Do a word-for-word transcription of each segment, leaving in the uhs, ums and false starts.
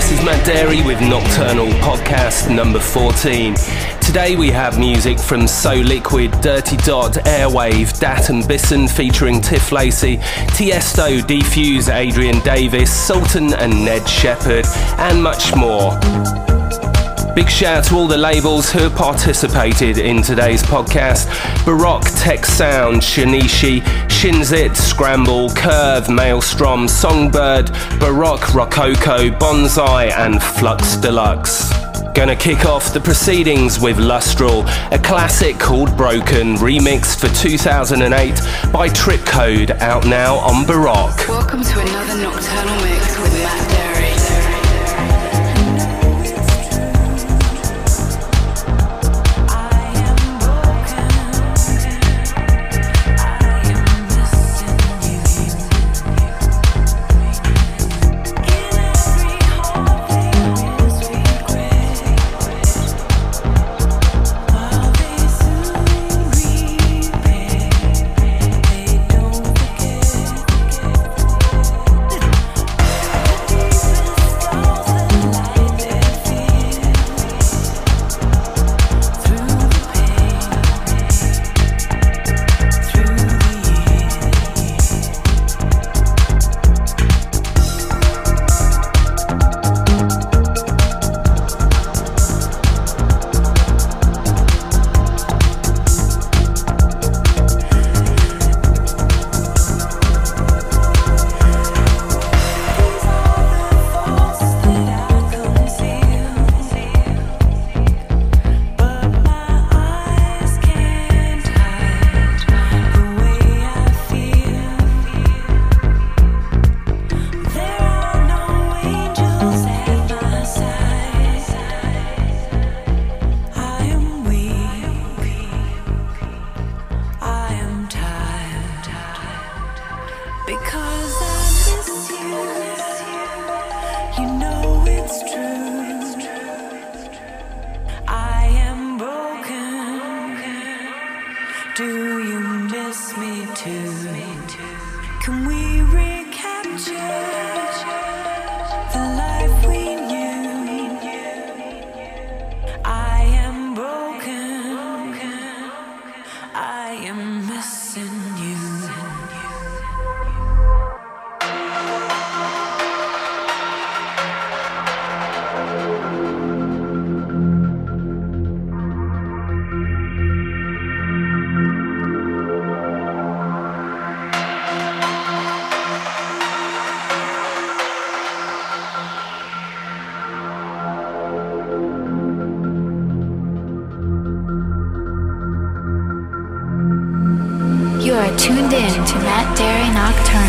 this is Matt Darey with Nocturnal Podcast number fourteen. Today we have music from So Liquid, Dirty Dot, Airwave, Dat and Bisson featuring Tiff Lacey, Tiësto, Defuse, Adrian Davis, Sultan and Ned Shepard, and much more. Big shout to all the labels who participated in today's podcast. Baroque, Tech Sound, Shinichi, Shinzit, Scramble, Curve, Maelstrom, Songbird, Baroque, Rococo, Bonsai and Flux Deluxe. Gonna kick off the proceedings with Lustral, a classic called Broken, remixed for two thousand eight by Tripcode, out now on Baroque. Welcome to another Nocturnal Mix with Matt Darey. Tuned in to Matt Darey Nocturnal.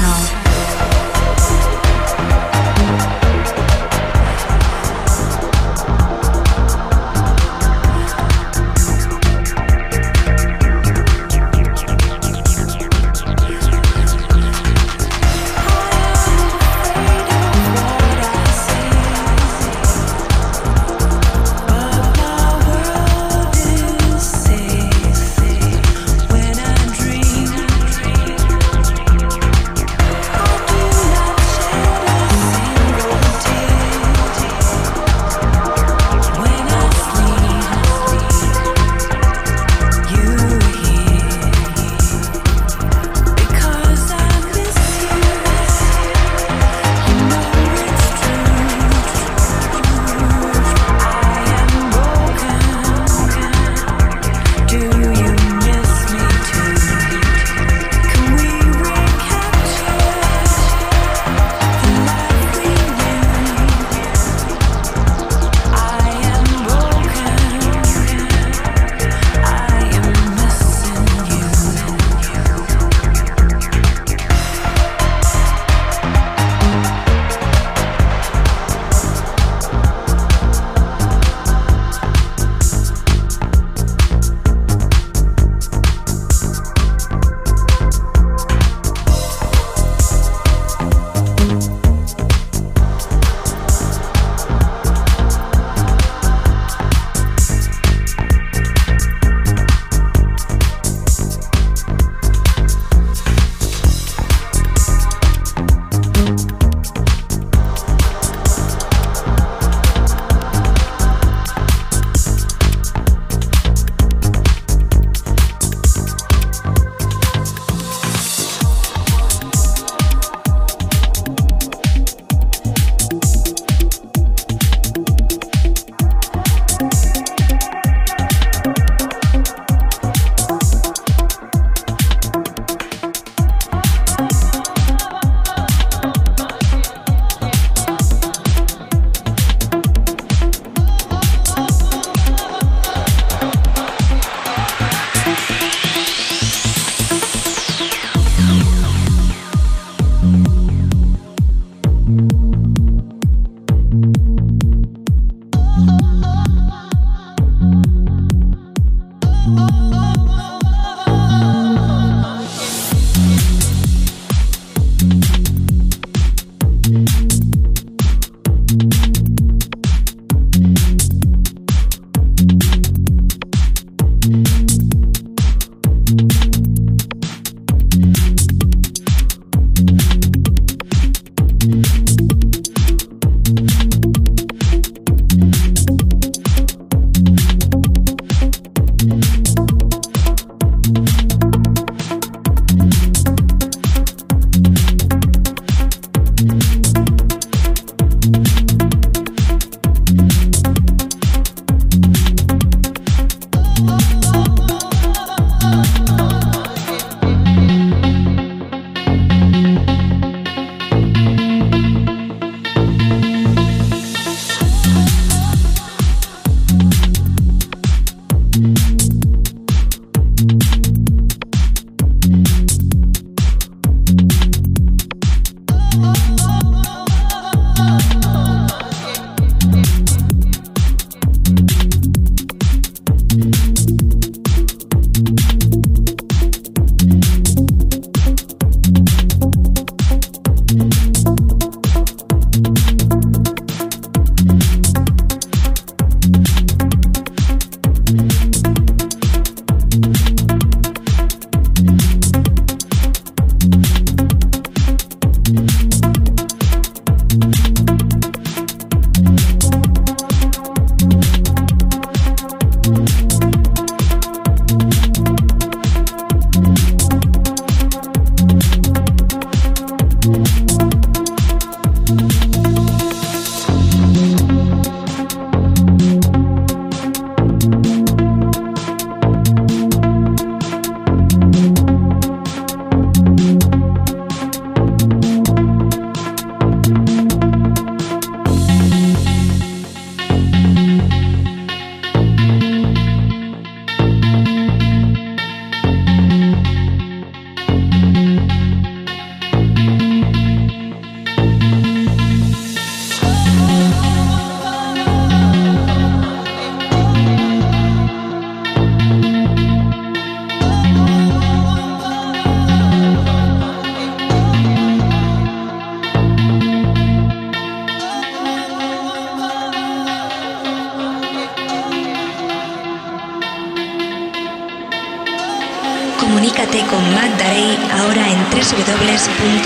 Comunícate con Matt Darey ahora en www.myspace.com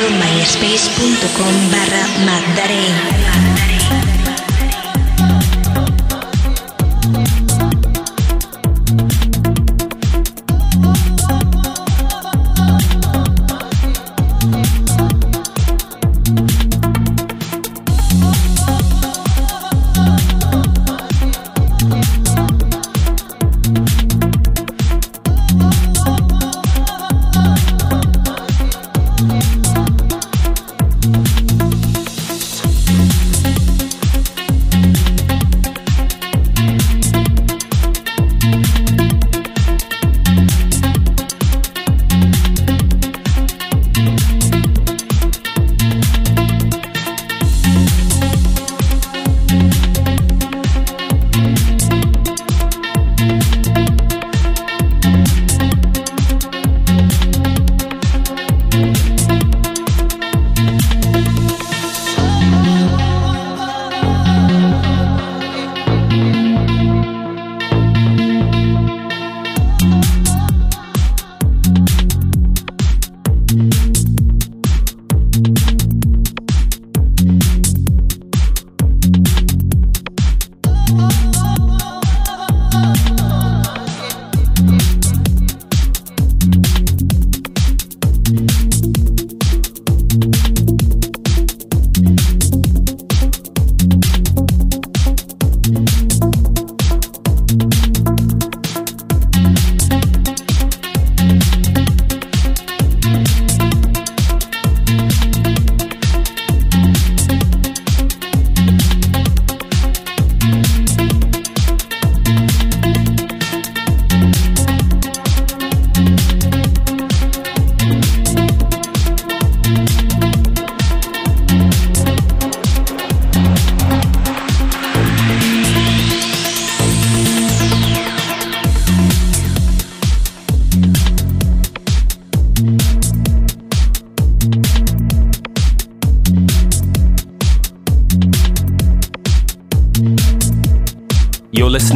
barra Matt Darey.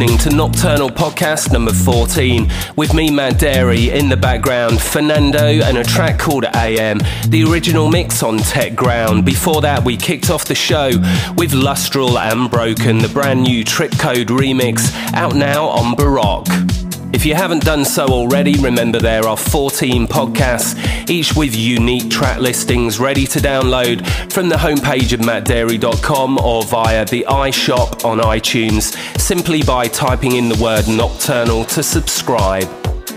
listening to Nocturnal Podcast number fourteen with me, Matt Darey, in the background, Fernando, and a track called A M, the original mix on Tech Ground. Before that, we kicked off the show with Lustral and Broken, the brand new Tripcode remix, out now on Baroque. If you haven't done so already, remember there are fourteen podcasts, each with unique track listings ready to download from the homepage of Matt Dairy dot com or via the iShop on iTunes, simply by typing in the word Nocturnal to subscribe.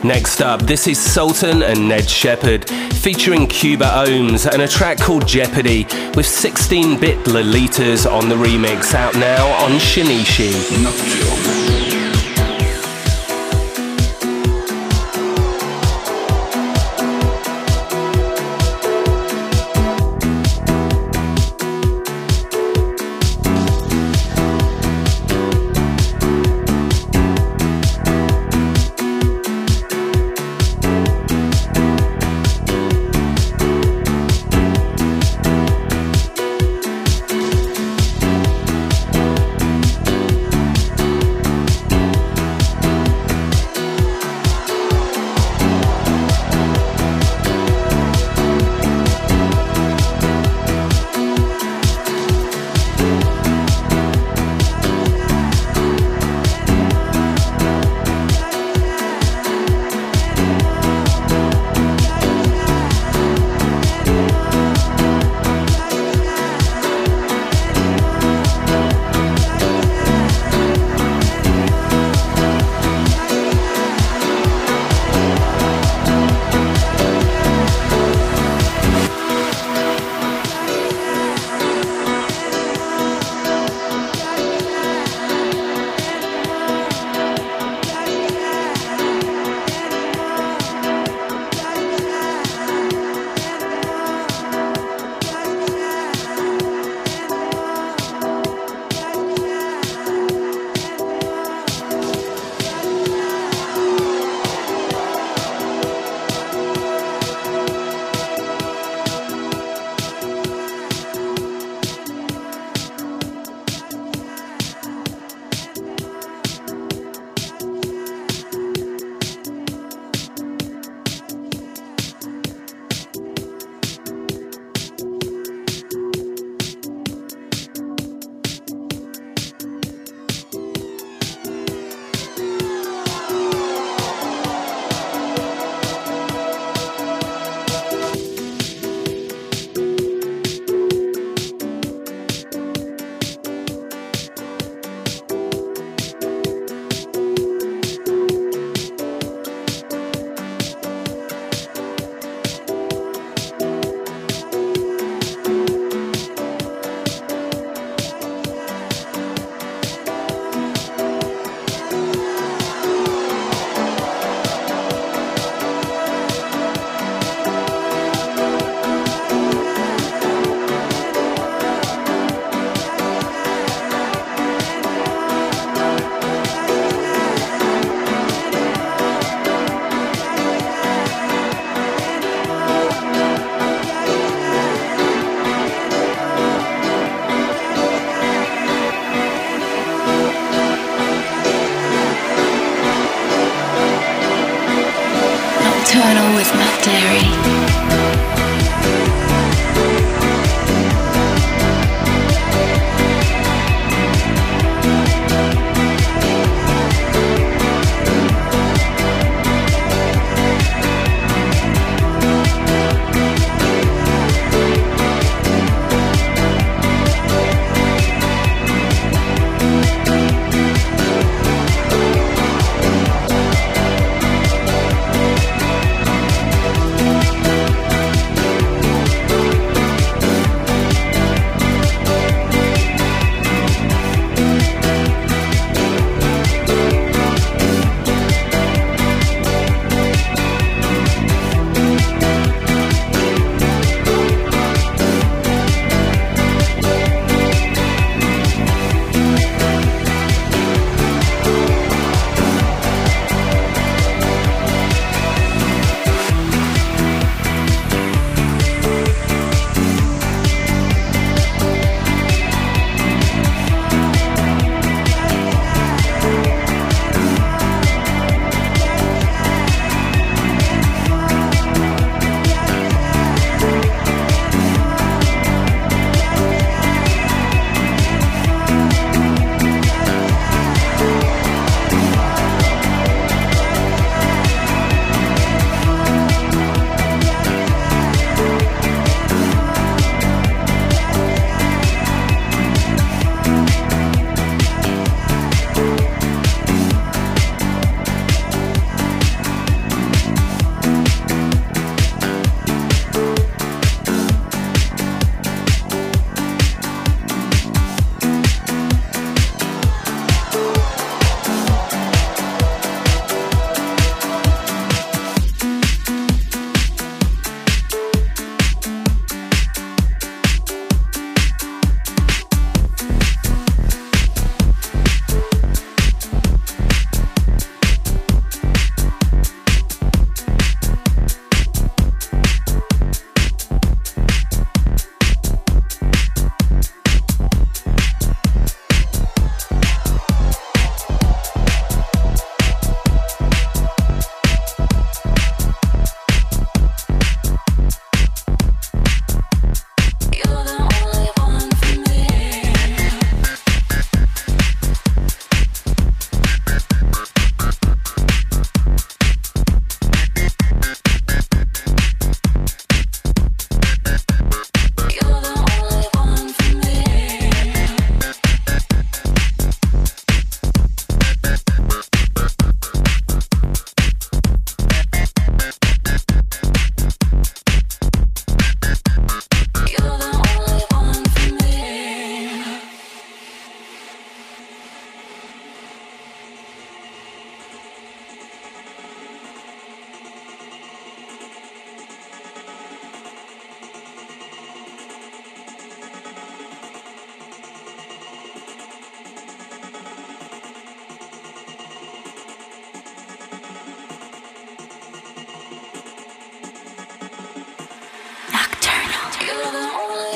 Next up, this is Sultan and Ned Shepard, featuring Cuba Ohms and a track called Jeopardy, with sixteen bit Lolitas on the remix, out now on Shinichi. Nocturnal.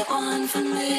one for me.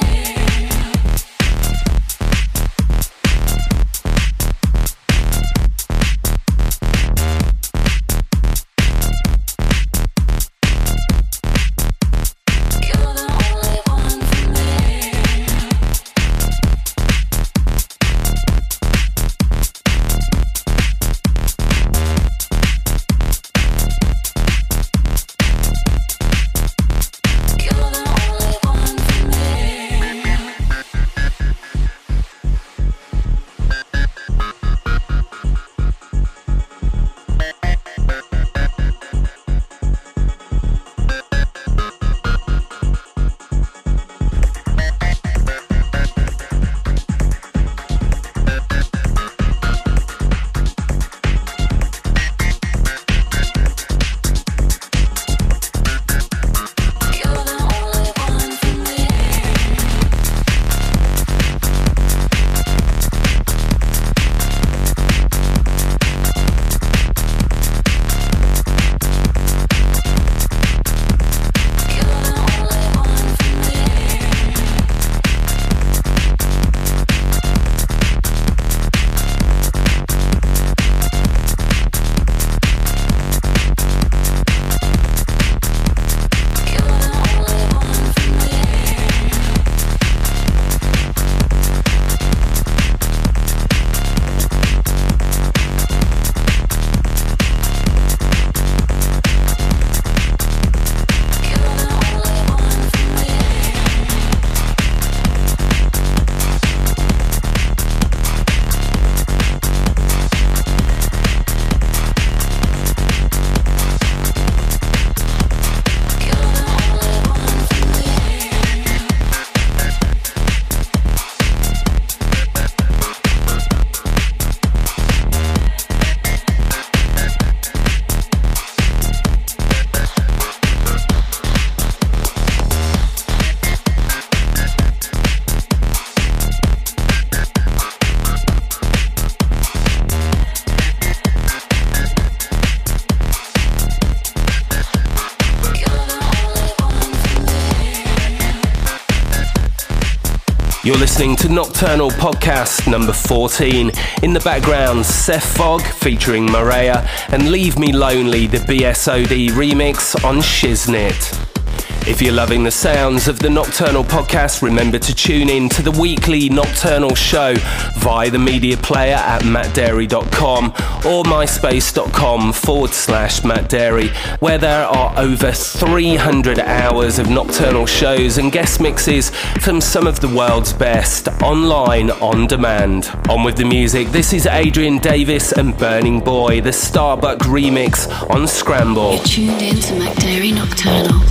You're listening to Nocturnal Podcast number fourteen. In the background, Seth Fogg featuring Mariah and Leave Me Lonely, the B S O D remix on Shiznit. If you're loving the sounds of the Nocturnal Podcast, remember to tune in to the weekly Nocturnal show via the media player at Matt Dairy dot com or myspace.com forward slash Matt Darey, where there are over three hundred hours of nocturnal shows and guest mixes from some of the world's best, online, on demand. On with the music, this is Adrian Davis and Burning Boy, the Starbuck remix on Scramble. You're tuned in to Matt Darey Nocturnal.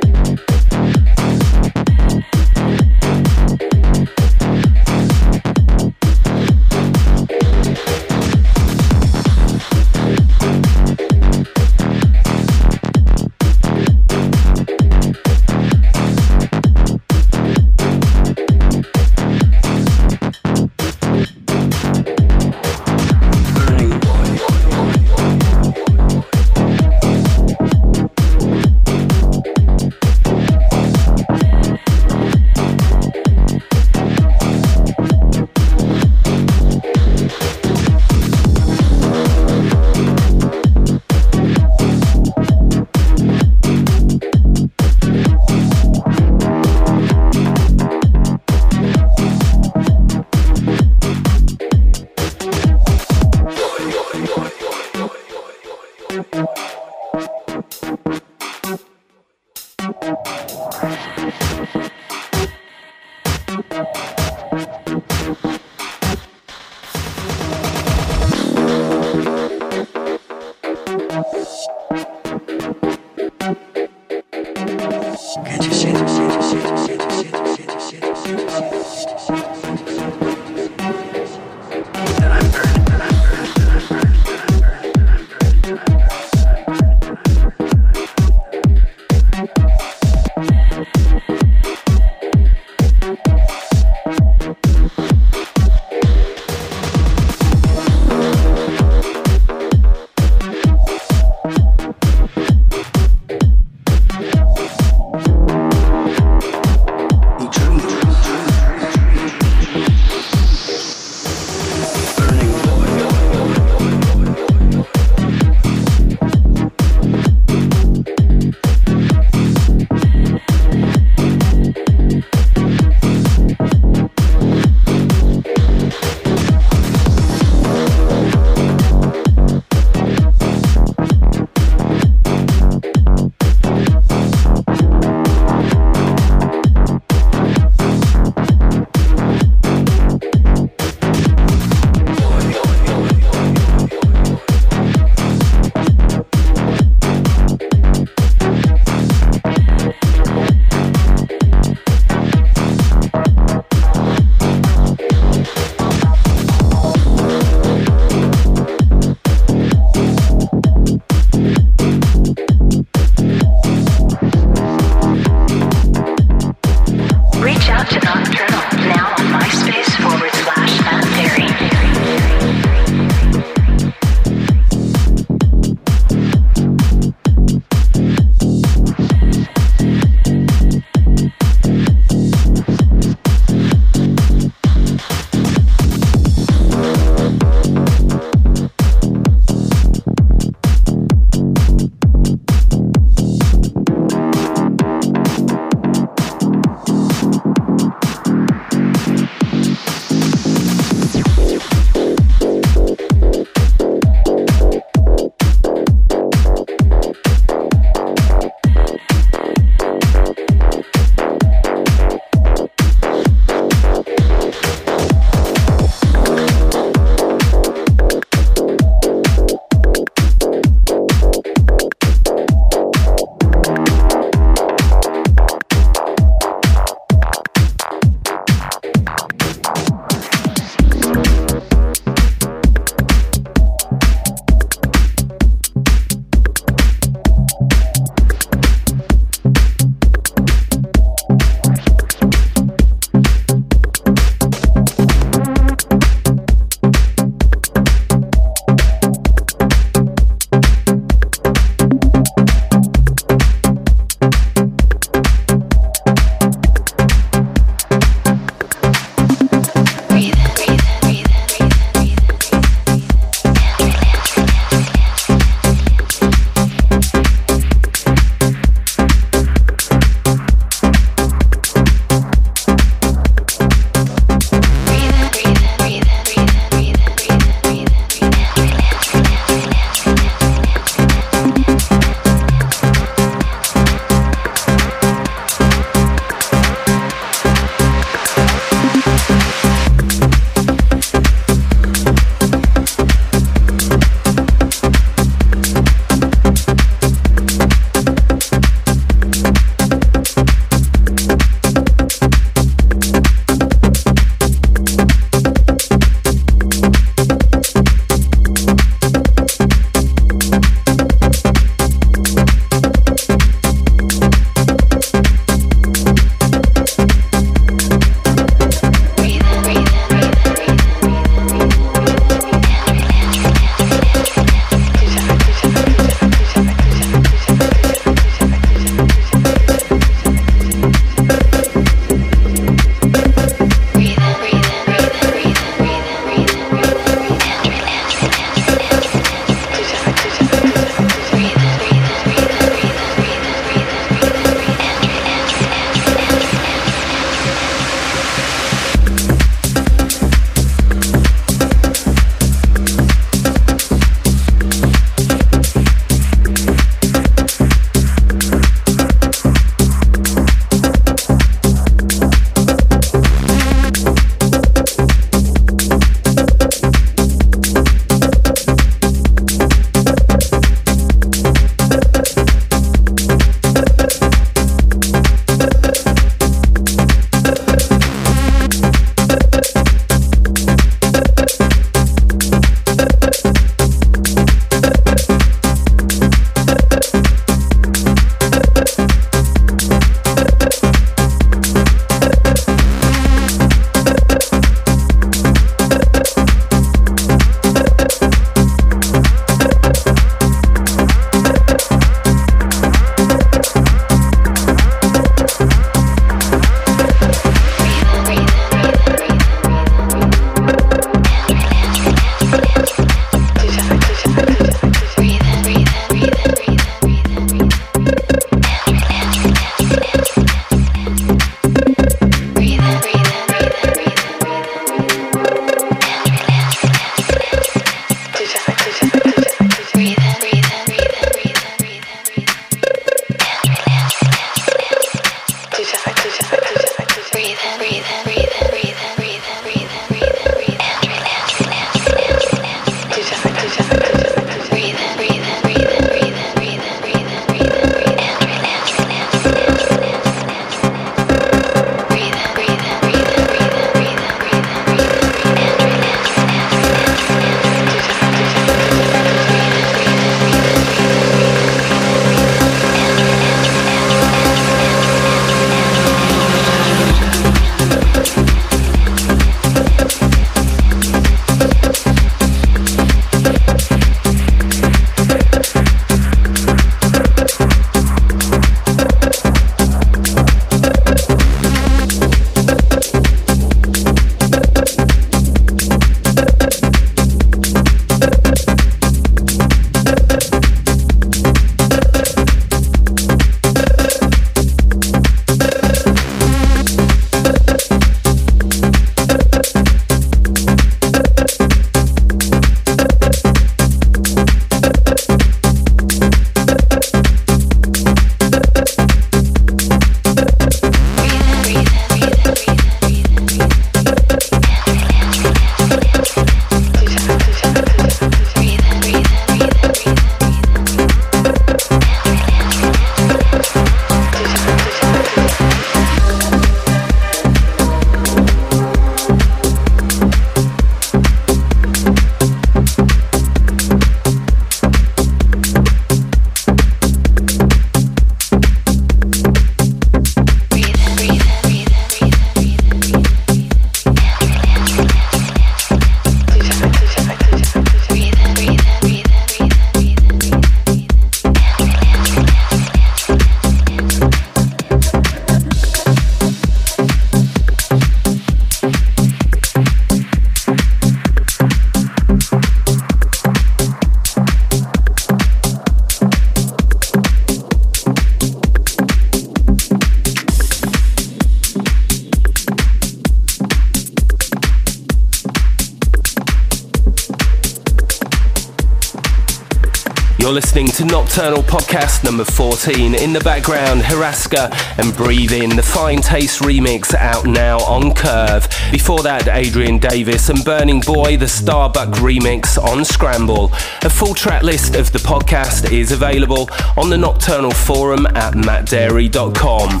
You're listening to Nocturnal Podcast number fourteen. In the background, Haraska and Breathe In, the Fine Taste remix out now on Curve. Before that, Adrian Davis and Burning Boy, the Starbuck remix on Scramble. A full track list of the podcast is available on the Nocturnal Forum at Matt Dairy dot com.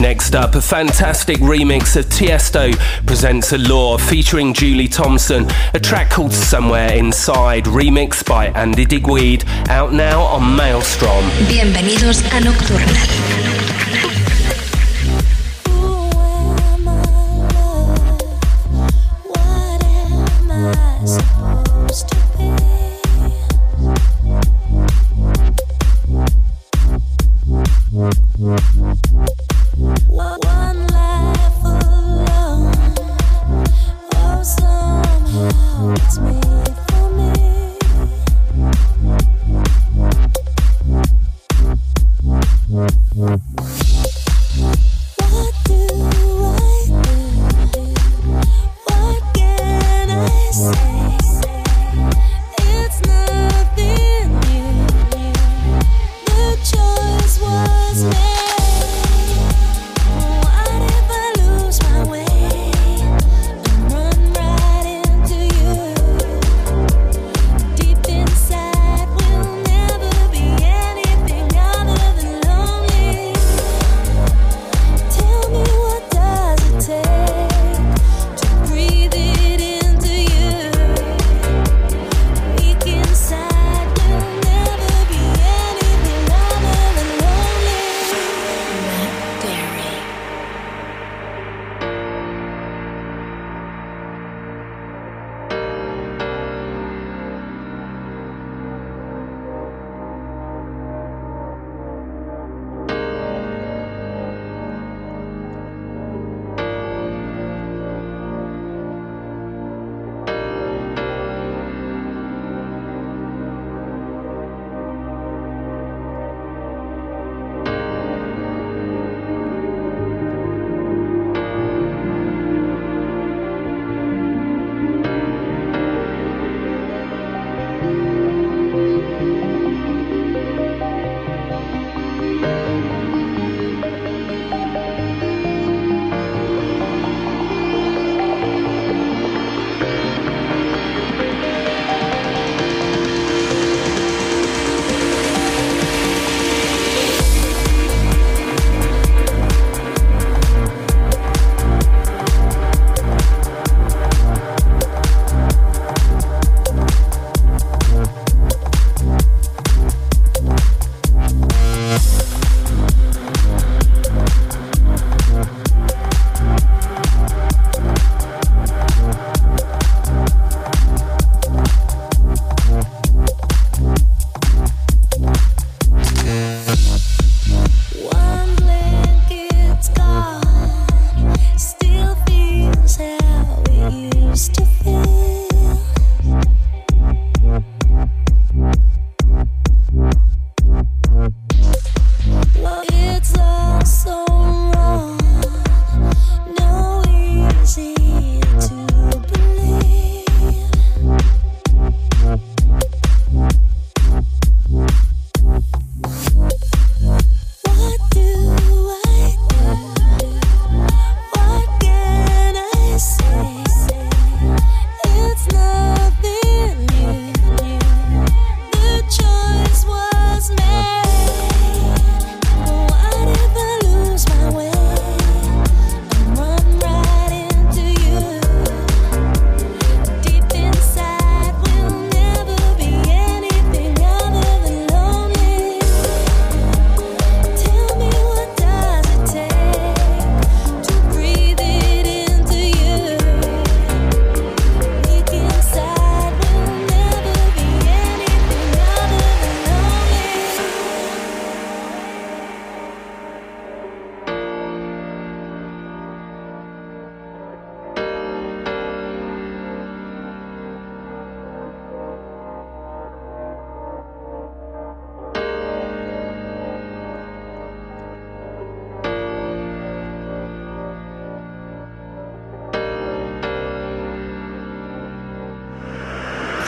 Next up, a fantastic remix of Tiësto presents Allure featuring Julie Thompson, a track called Somewhere Inside, remixed by Andy Digweed, out now on Maelstrom. Bienvenidos a Nocturnal.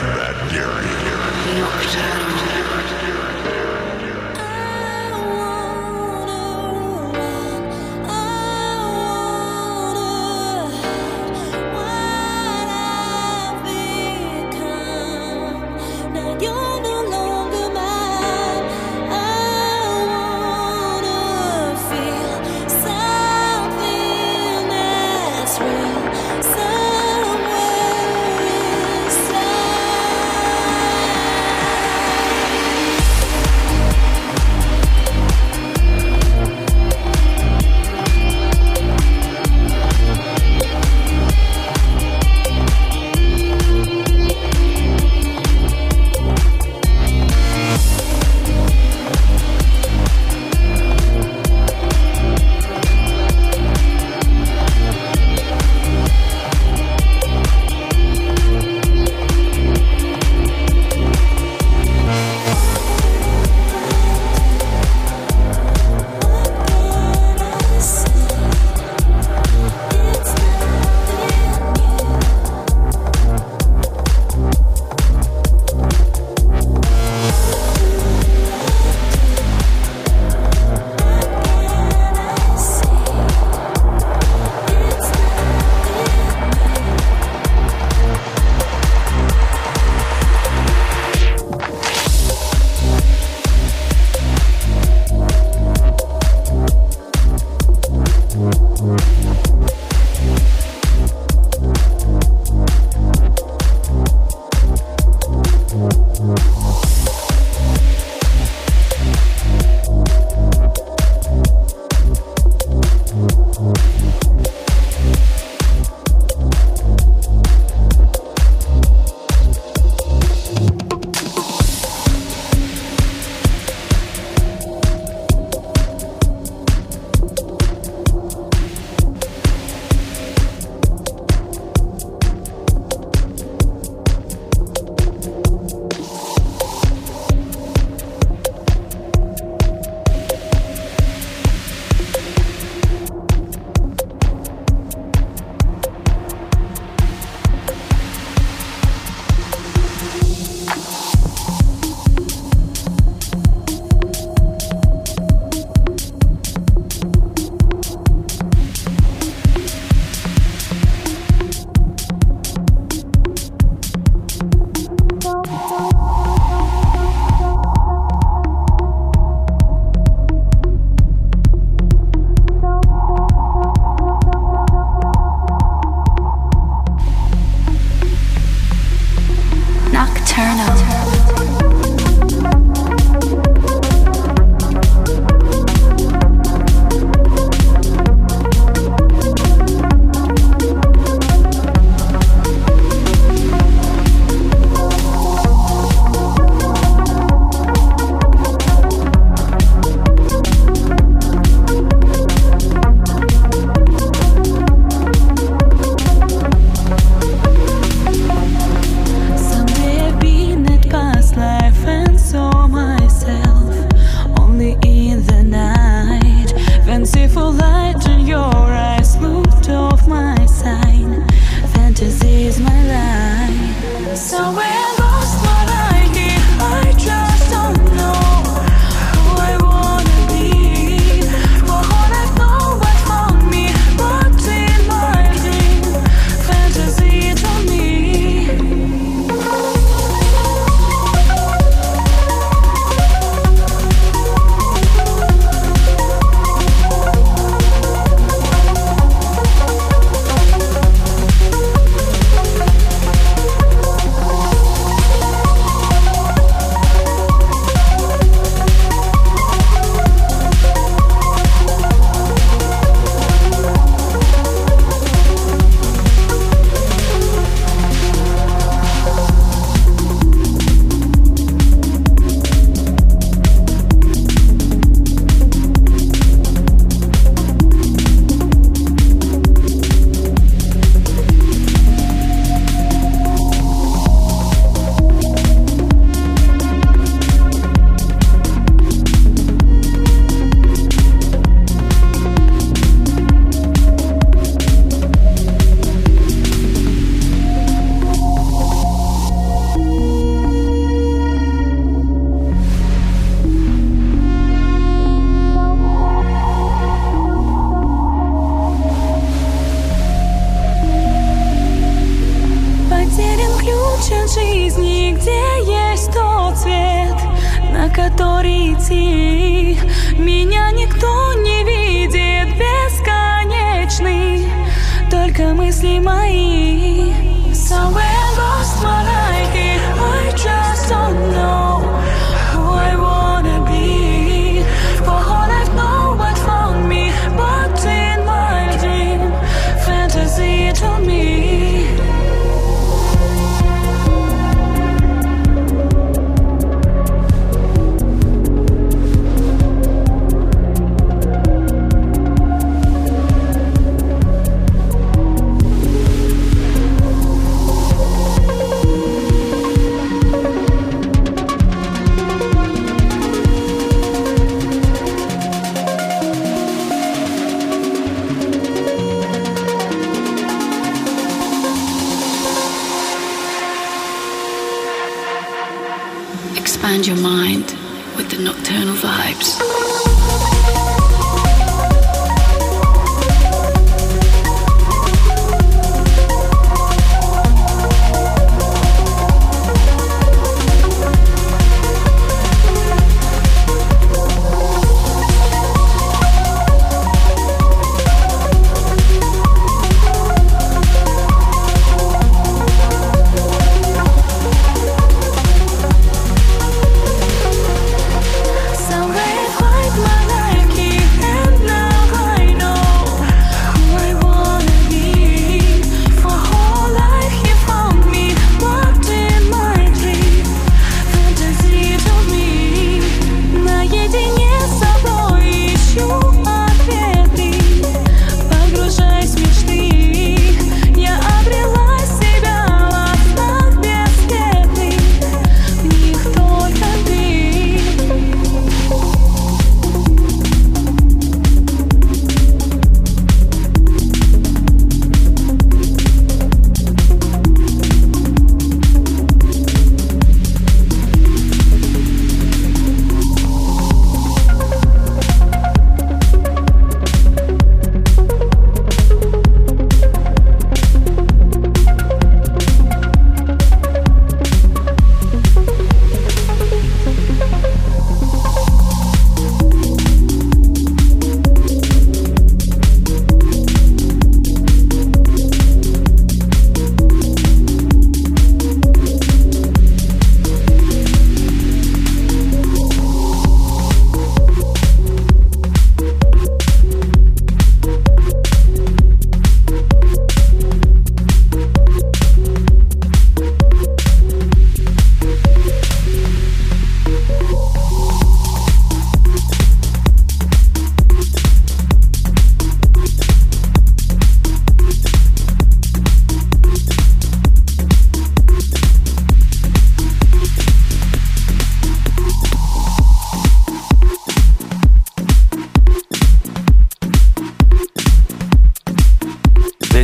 That Darey. Somewhere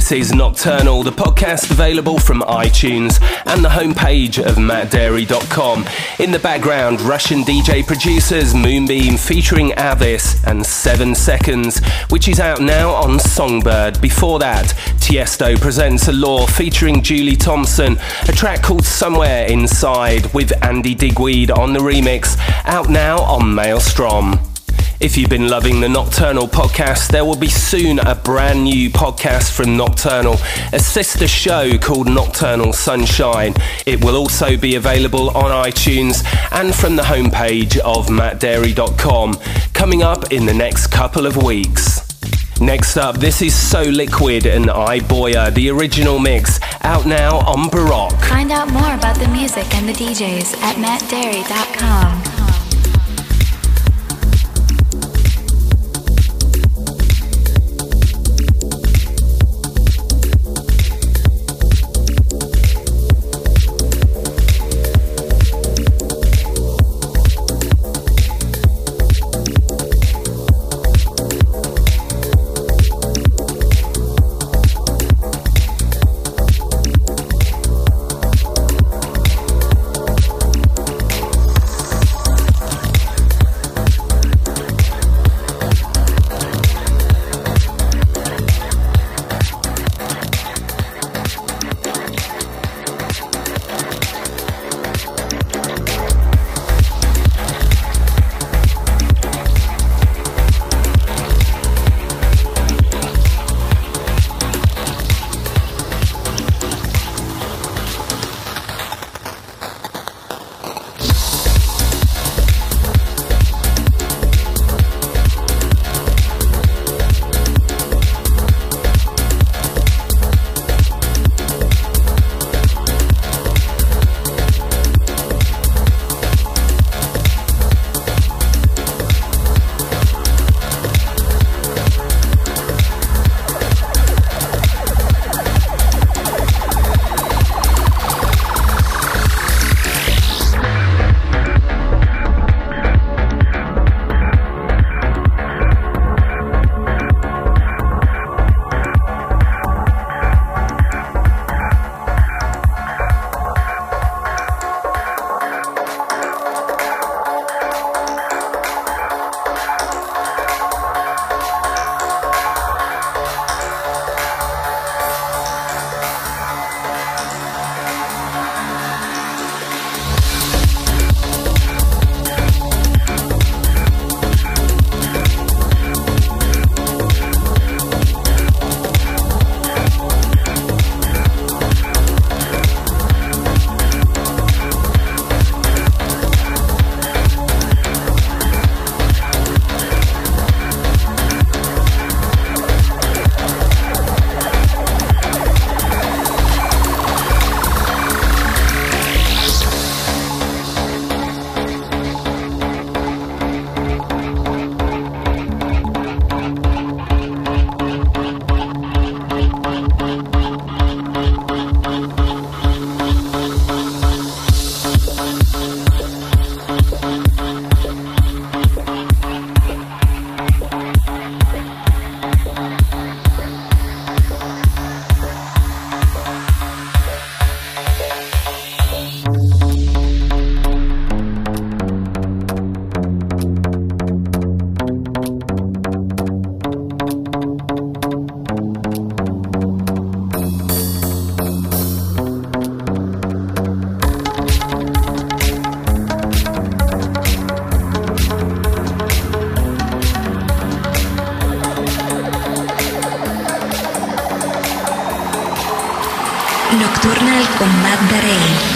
This is Nocturnal, the podcast available from iTunes and the homepage of Matt Dairy dot com. In the background, Russian D J producers Moonbeam featuring Avis and Seven Seconds, which is out now on Songbird. Before that, Tiësto presents Allure featuring Julie Thompson, a track called Somewhere Inside with Andy Digweed on the remix, out now on Maelstrom. If you've been loving the Nocturnal Podcast, there will be soon a brand new podcast from Nocturnal, a sister show called Nocturnal Sunshine. It will also be available on iTunes and from the homepage of Matt Dairy dot com, coming up in the next couple of weeks. Next up, this is So Liquid and I Boyer, the original mix, out now on Baroque. Find out more about the music and the D Js at Matt Dairy dot com. Nocturnal con Matt Darey.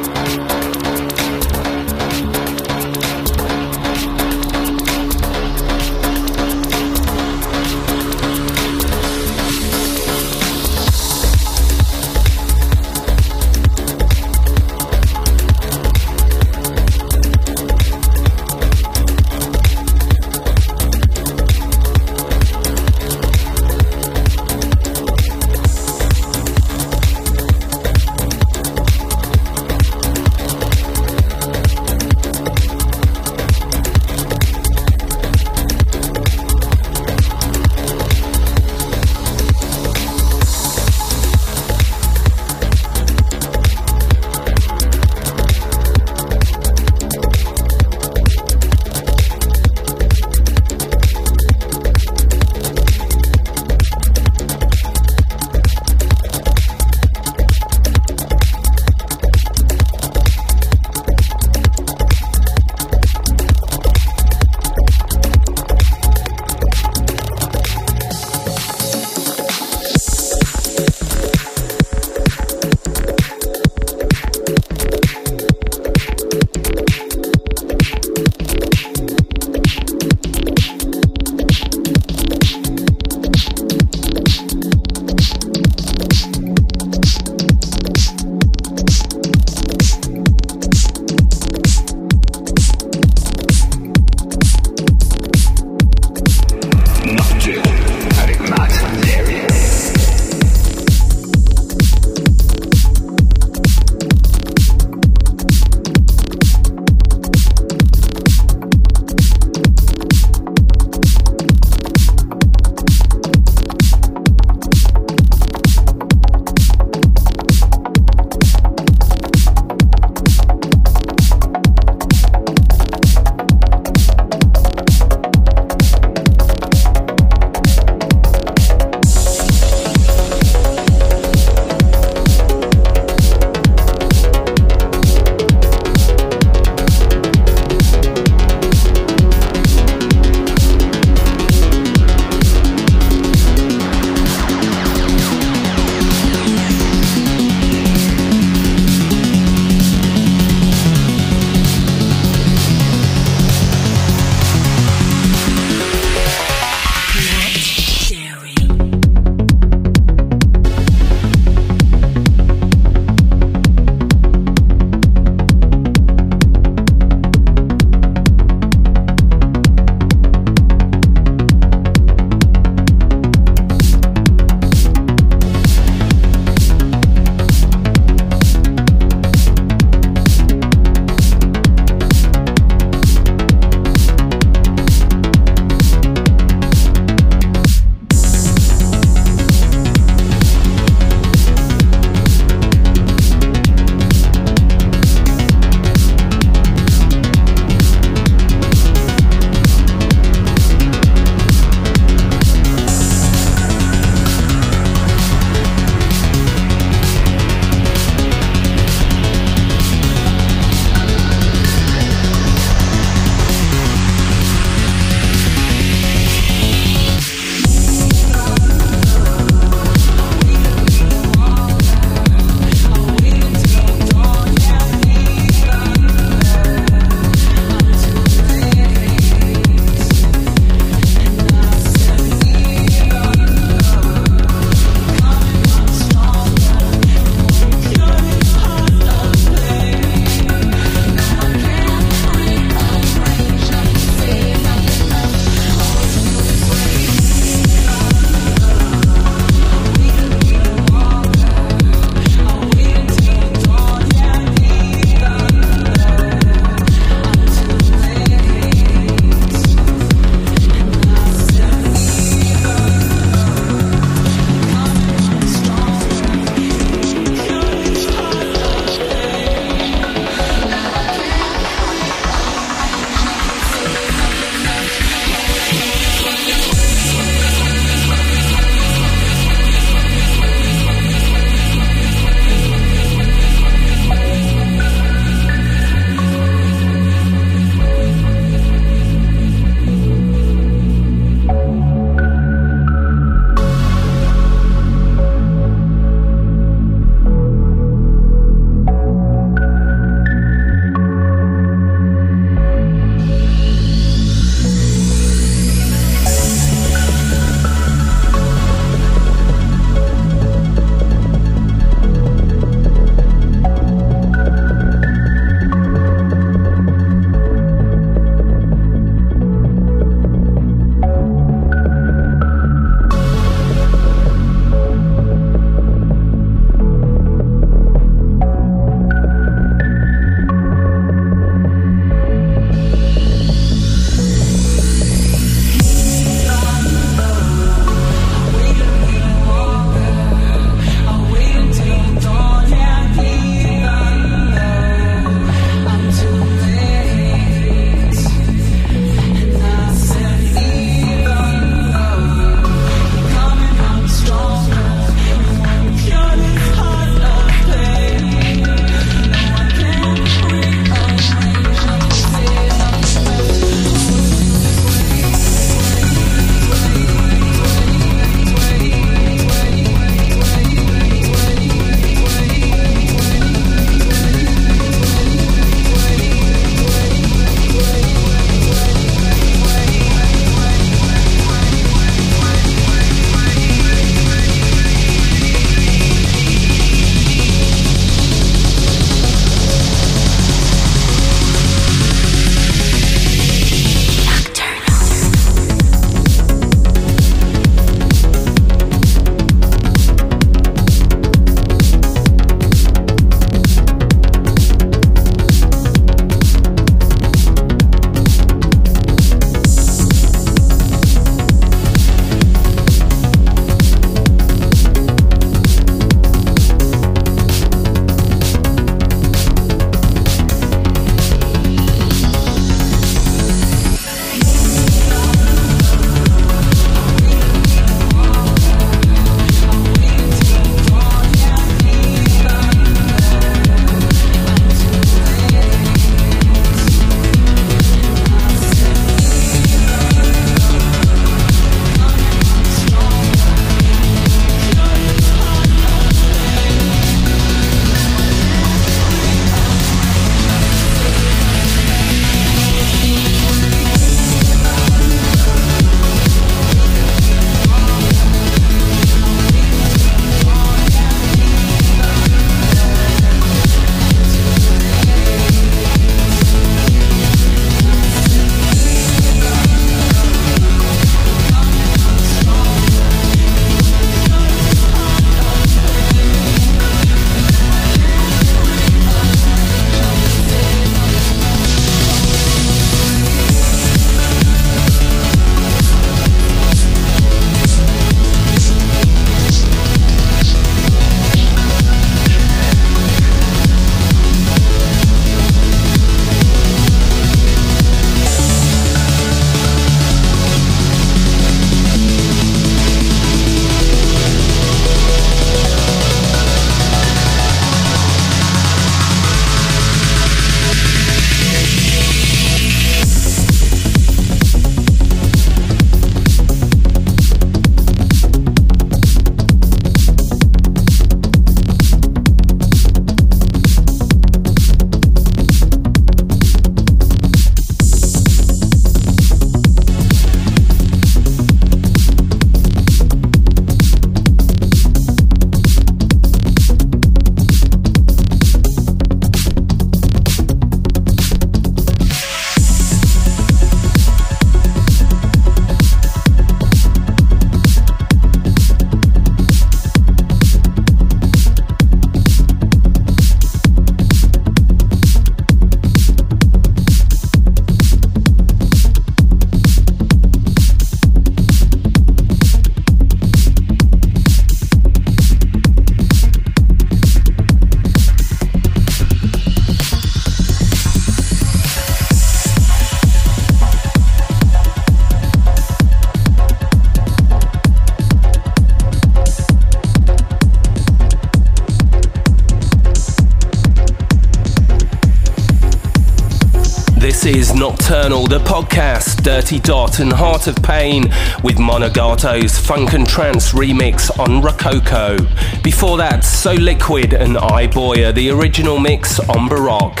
is Nocturnal, the podcast, Dirty Dot and Heart of Pain with Monogato's Funk and Trance remix on Rococo. Before that, So Liquid and I Boyer, the original mix on Baroque.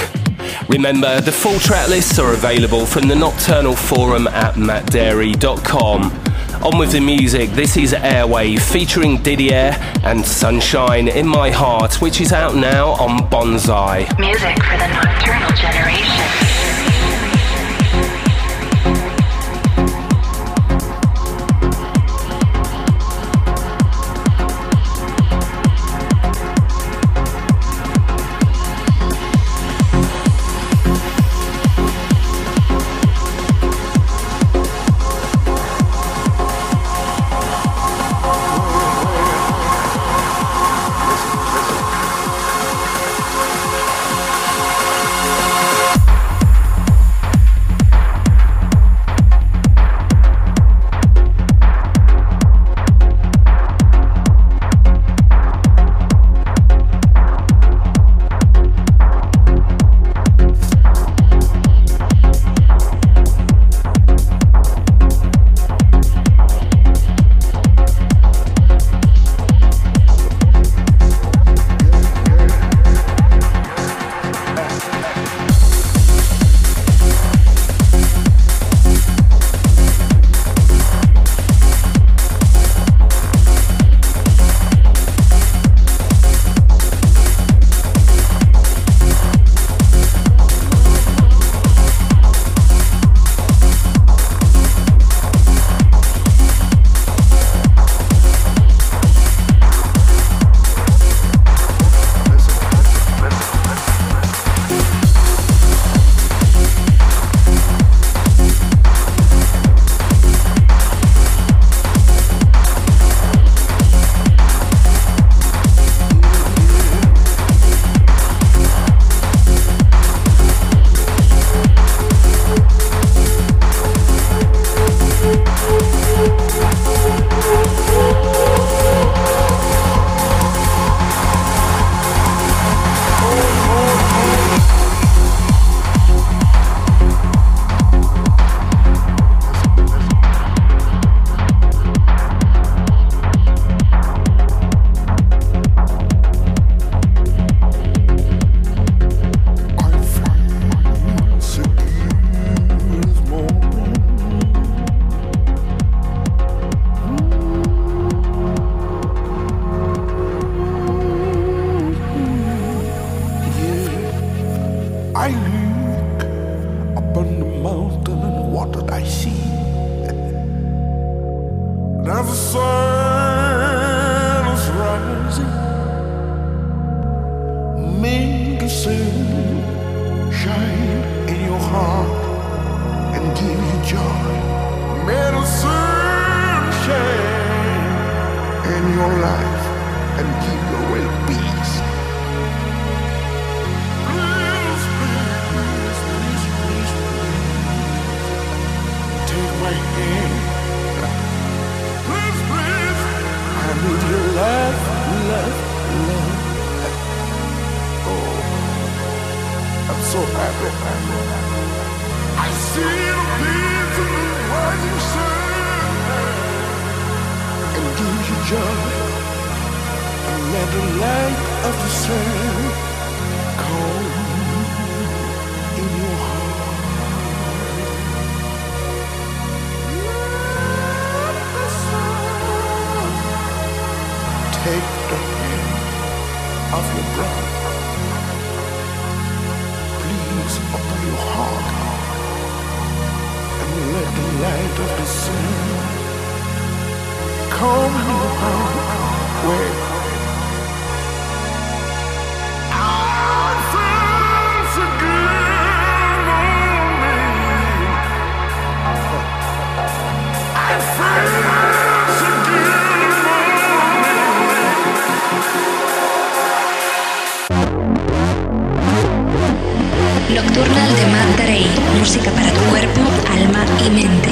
Remember, the full track lists are available from the Nocturnal forum at Matt Dairy dot com. On with the music, this is Airwave featuring Didier and Sunshine in My Heart, which is out now on Bonsai. Music for the Nocturnal generation. Nocturnal de Matt Darey, música para tu cuerpo, alma y mente.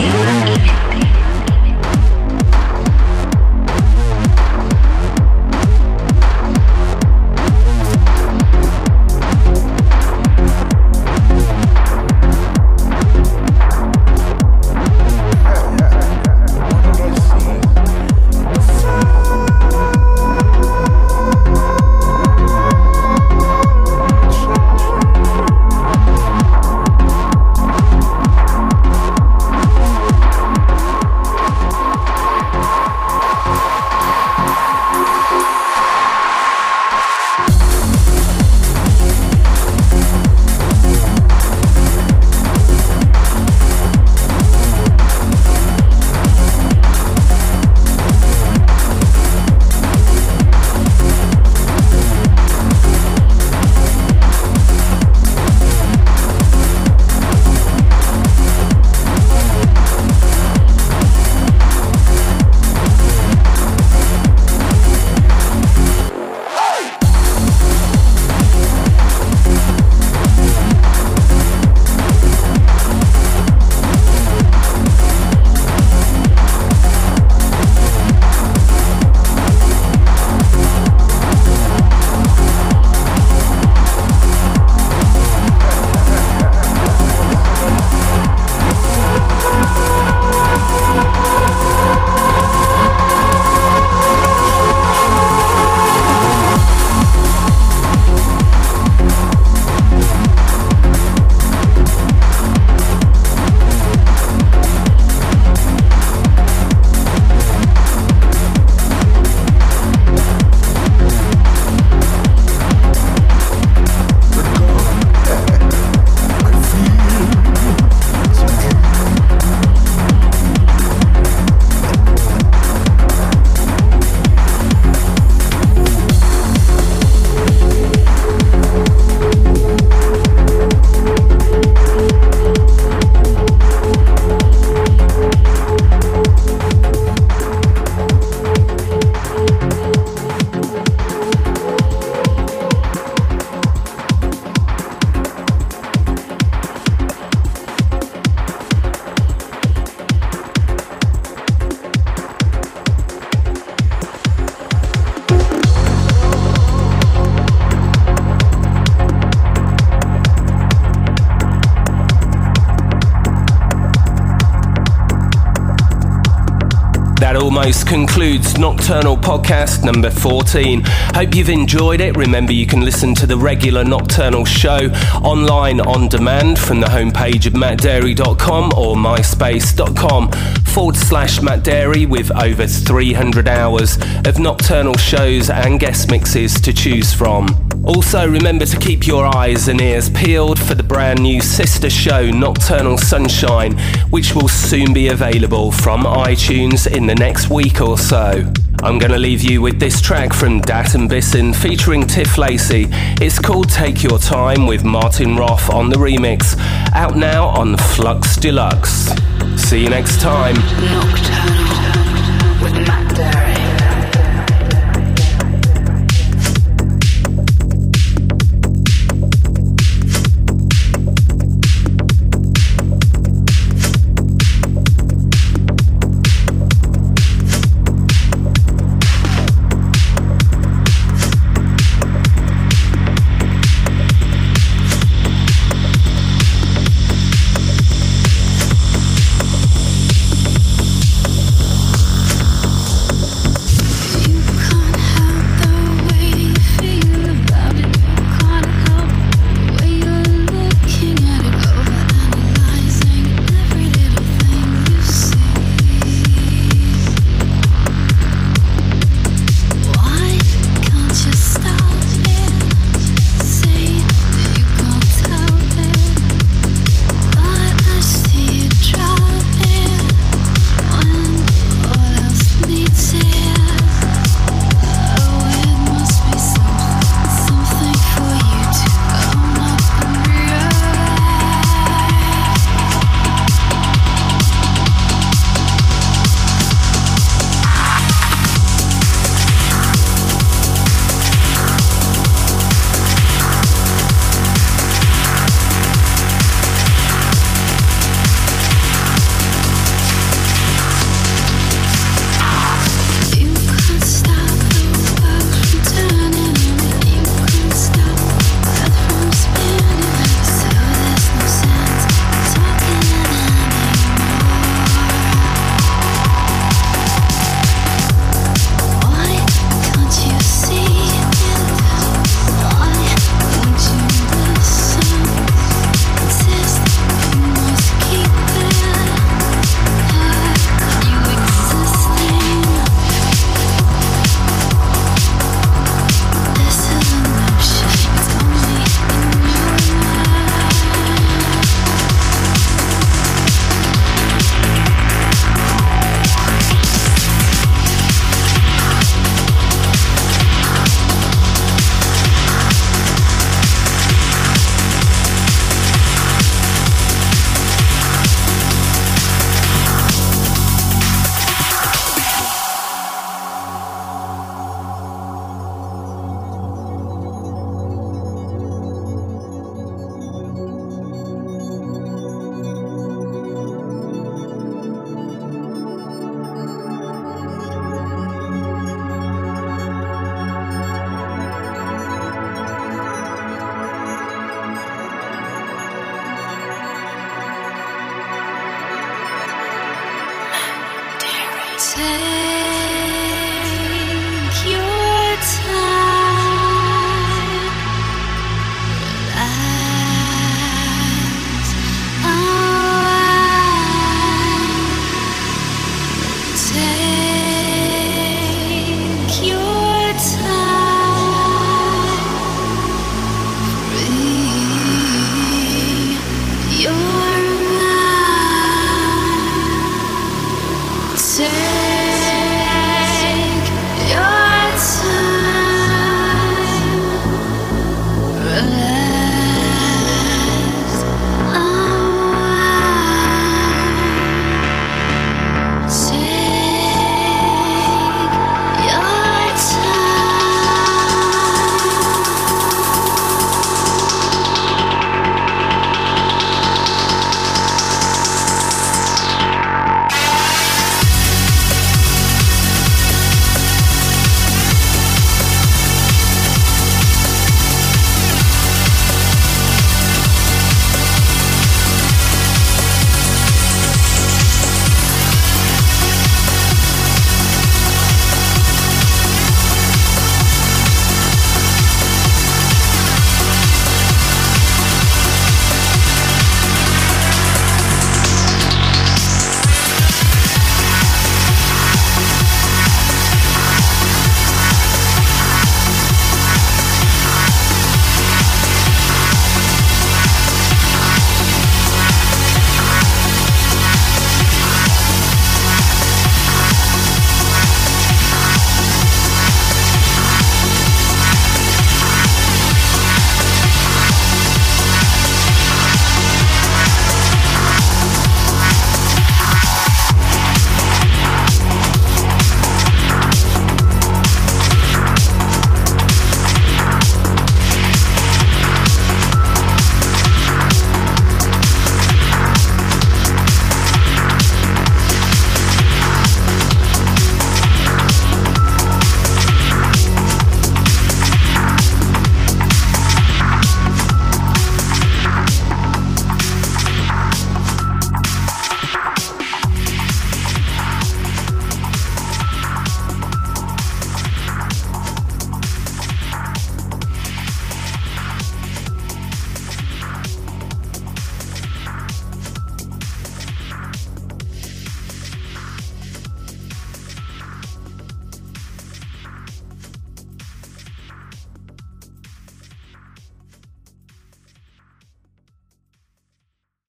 almost concludes Nocturnal Podcast number fourteen. Hope you've enjoyed it. Remember, you can listen to the regular Nocturnal show online on demand from the homepage of Matt Dairy dot com or myspace.com forward slash Matt Darey, with over three hundred hours of Nocturnal shows and guest mixes to choose from. Also, remember to keep your eyes and ears peeled for the brand new sister show Nocturnal Sunshine, which will soon be available from iTunes in the next week or so. I'm going to leave you with this track from Dat and Bissin featuring Tiff Lacey. It's called Take Your Time, with Martin Roth on the remix. Out now on Flux Deluxe. See you next time. Nocturnal with Matt Darey.